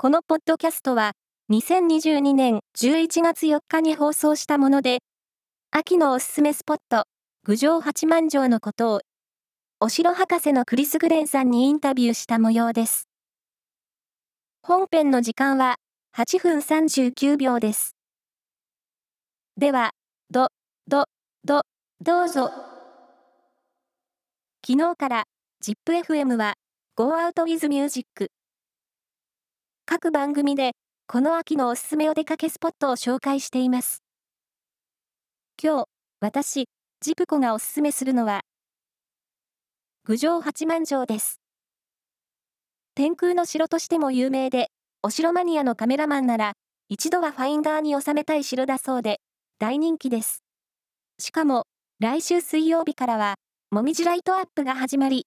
このポッドキャストは2022年11月4日に放送したもので、秋のおすすめスポット、郡上八幡城のことを、お城博士のクリス・グレンさんにインタビューした模様です。本編の時間は8分39秒です。では、どうぞ。昨日から ZIP-FM は Go Out with Music。各番組でこの秋のおすすめお出かけスポットを紹介しています。今日、私、ジプコがおすすめするのは、郡上八幡城です。天空の城としても有名で、お城マニアのカメラマンなら、一度はファインダーに収めたい城だそうで、大人気です。しかも、来週水曜日からは、もみじライトアップが始まり、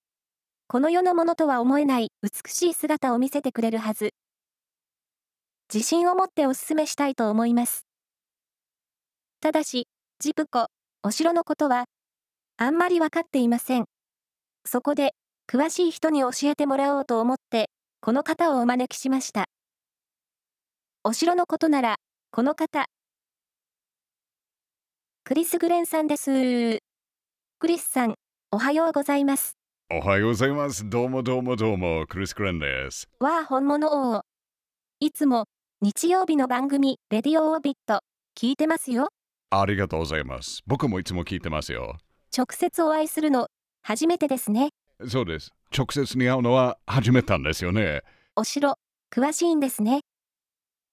この世のものとは思えない美しい姿を見せてくれるはず。自信を持っておすすめしたいと思います。ただし、ジプコ、お城のことは、あんまりわかっていません。そこで、詳しい人に教えてもらおうと思って、この方をお招きしました。お城のことなら、この方。クリス・グレンさんです。クリスさん、おはようございます。おはようございます。どうも、クリス・グレンです。わあ、本物王。いつも、日曜日の番組、Radio Orbit、聞いてますよ。ありがとうございます。僕もいつも聞いてますよ。直接お会いするの、初めてですね。そうです。直接に会うのは初めてなんですよね。お城、詳しいんですね。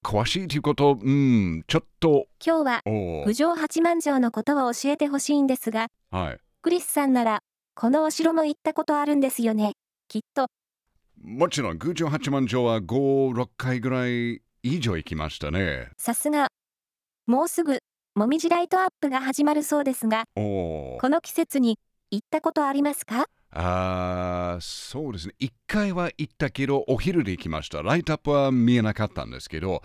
詳しいということ、ちょっと。今日は、郡上八幡城のことを教えてほしいんですが、はい、クリスさんなら、このお城も行ったことあるんですよね、きっと。もちろん、郡上八幡城は5、6回ぐらい以上行きましたね。さすが。もうすぐ、もみじライトアップが始まるそうですが、この季節に行ったことありますか？そうですね。1回は行ったけど、お昼で行きました。ライトアップは見えなかったんですけど、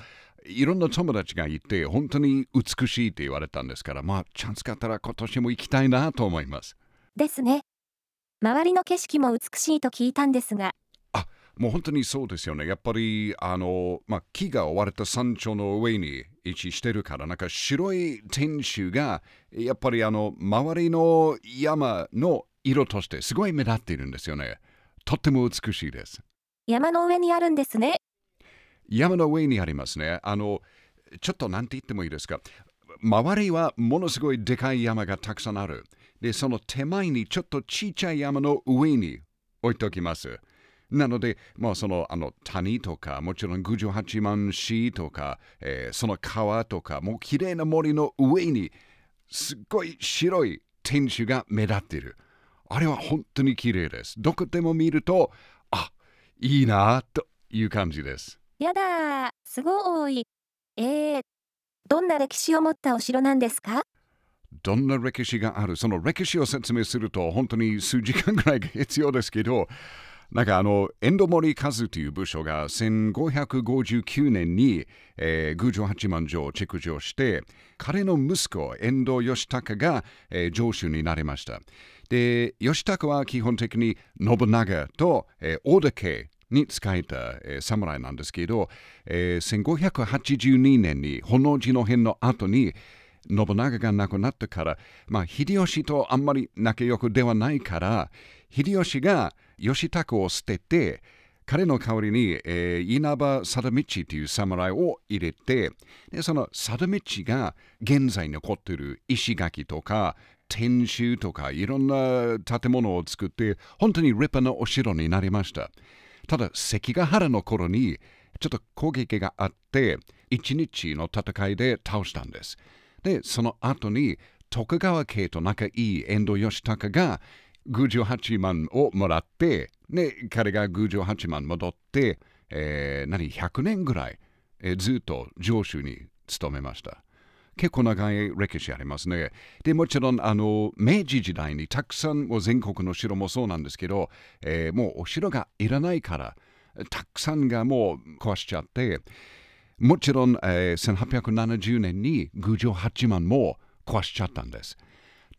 いろんな友達がいて、本当に美しいって言われたんですから、チャンスがあったら今年も行きたいなと思います。ですね。周りの景色も美しいと聞いたんですが、もう本当にそうですよね。やっぱり木が覆われた山頂の上に位置してるから、なんか白い天守がやっぱり周りの山の色としてすごい目立っているんですよね。とっても美しいです。山の上にあるんですね。山の上にありますね。ちょっとなんて言ってもいいですか。周りはものすごいでかい山がたくさんある。で、その手前にちょっとちっちゃい山の上に置いておきます。なので、谷とか、もちろん郡上八幡市とか、その川とか、もうきれいな森の上に、すっごい白い天守が目立っている。あれは本当にきれいです。どこでも見ると、いいなという感じです。やだー、すごい。どんな歴史を持ったお城なんですか？どんな歴史がある？その歴史を説明すると、本当に数時間ぐらいが必要ですけど、なんか遠藤森和という武将が1559年に、郡上八幡城を築城して、彼の息子、遠藤義孝が、城主になりました。で、義孝は基本的に信長と、織田家に仕えた、侍なんですけど、1582年に本能寺の変の後に、信長が亡くなってから、秀吉とあんまり仲良くではないから、秀吉が義孝を捨てて、彼の代わりに、稲葉貞道という侍を入れて、でその貞道が現在残っている石垣とか天守とかいろんな建物を作って、本当に立派なお城になりました。ただ、関ヶ原の頃にちょっと攻撃があって、一日の戦いで倒したんです。で、その後に徳川家と仲いい遠藤義孝が郡上八幡をもらって、ね、彼が郡上八幡戻って、100年ぐらい、ずっと城主に勤めました。結構長い歴史ありますね。で、もちろん明治時代にたくさん、全国の城もそうなんですけど、もうお城がいらないから、たくさんがもう壊しちゃって、もちろん、1870年に郡上八幡も壊しちゃったんです。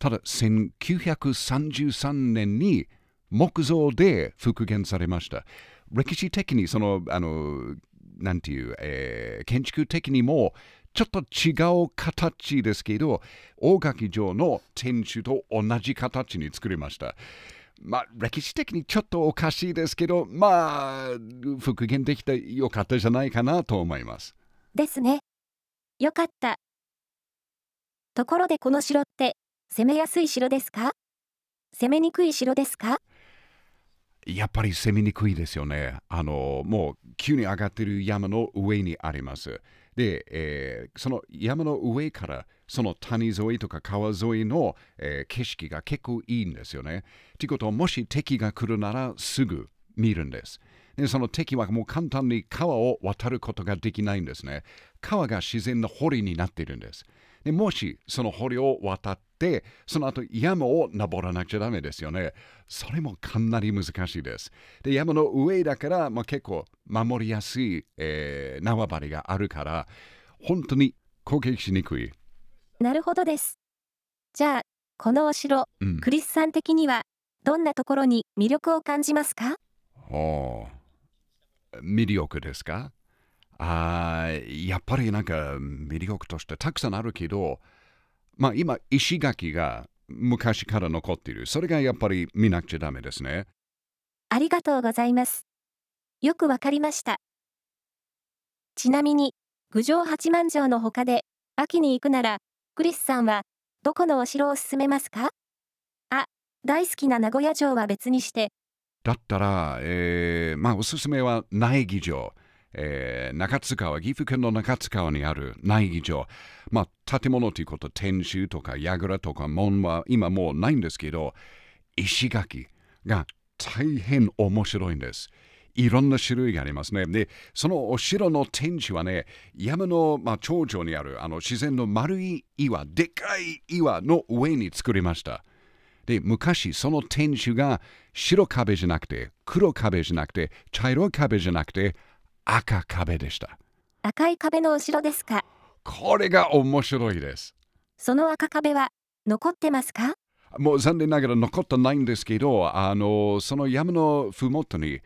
ただ、1933年に木造で復元されました。歴史的になんていう、建築的にもちょっと違う形ですけど、大垣城の天守と同じ形に作りました。まあ、歴史的にちょっとおかしいですけど、まあ、復元できてよかったじゃないかなと思います。ですね。よかった。ところでこの城って、攻めやすい城ですか？攻めにくい城ですか？やっぱり攻めにくいですよね。もう急に上がってる山の上にあります。で、その山の上からその谷沿いとか川沿いの、景色が結構いいんですよね。ということは、もし敵が来るならすぐ見るんです。で、その敵はもう簡単に川を渡ることができないんですね。川が自然の堀になっているんです。で、もしその堀を渡って、その後山を登らなくちゃダメですよね。それもかなり難しいです。で、山の上だから、まあ、結構守りやすい、縄張りがあるから、本当に攻撃しにくい。なるほどです。じゃあ、このお城、クリスさん的にはどんなところに魅力を感じますか？おー、魅力ですか？やっぱりなんか魅力としてたくさんあるけど、まあ今石垣が昔から残っている。それがやっぱり見なくちゃダメですね。ありがとうございます。よくわかりました。ちなみに、郡上八幡城の他で秋に行くなら、クリスさんはどこのお城を勧めますか？あ、大好きな名古屋城は別にして。だったら、まあおすすめは苗木城。中津川、岐阜県の中津川にある苗木城、まあ、建物ということ、天守とか櫓とか門は今もうないんですけど、石垣が大変面白いんです。いろんな種類がありますね。で、そのお城の天守はね、山の、まあ、頂上にある自然の丸い岩、でかい岩の上に作りました。で、昔その天守が白壁じゃなくて、黒壁じゃなくて、茶色い壁じゃなくて、赤壁でした。赤い壁のお城ですか？これが面白いです。その赤壁は残ってますか？もう残念ながら残ってないんですけど、その山のふもとに、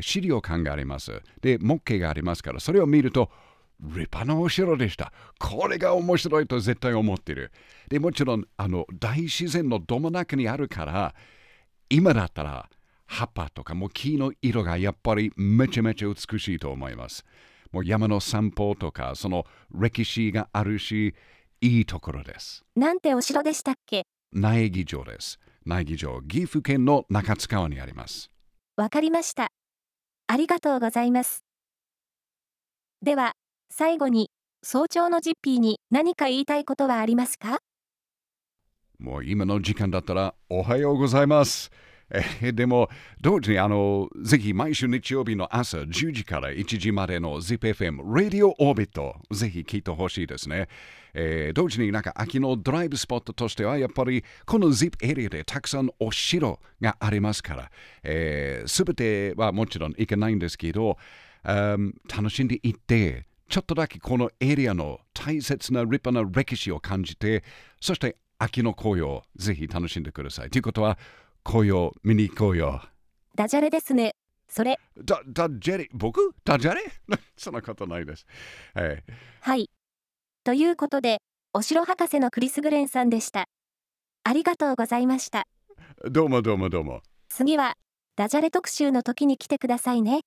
資料館があります。で、模型がありますから、それを見ると、立派なお城でした。これが面白いと絶対思ってる。で、もちろん、大自然のど真ん中にあるから、今だったら、葉っぱとかもう木の色がやっぱりめちゃめちゃ美しいと思います。もう山の散歩とかその歴史があるし、いいところです。なんてお城でしたっけ？苗木城です。苗木城、岐阜県の中津川にあります。わかりました。ありがとうございます。では、最後に早朝のジッピーに何か言いたいことはありますか？もう今の時間だったらおはようございます。でも同時にぜひ毎週日曜日の朝10時から1時までの ZIP-FM Radio Orbit ぜひ聞いてほしいですね。同時になんか秋のドライブスポットとしてはやっぱりこの ZIP エリアでたくさんお城がありますから、全てはもちろん行けないんですけど、楽しんで行ってちょっとだけこのエリアの大切な立派な歴史を感じて、そして秋の紅葉をぜひ楽しんでください。ということは紅葉見に行こうよ。ダジャレですね。それ。ダジャレ。僕？ダジャレ？そんなことないです。はい。ということで、お城博士のクリス・グレンさんでした。ありがとうございました。どうも。次はダジャレ特集の時に来てくださいね。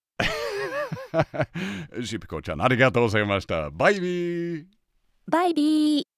しぴこちゃん、ありがとうございました。バイビー。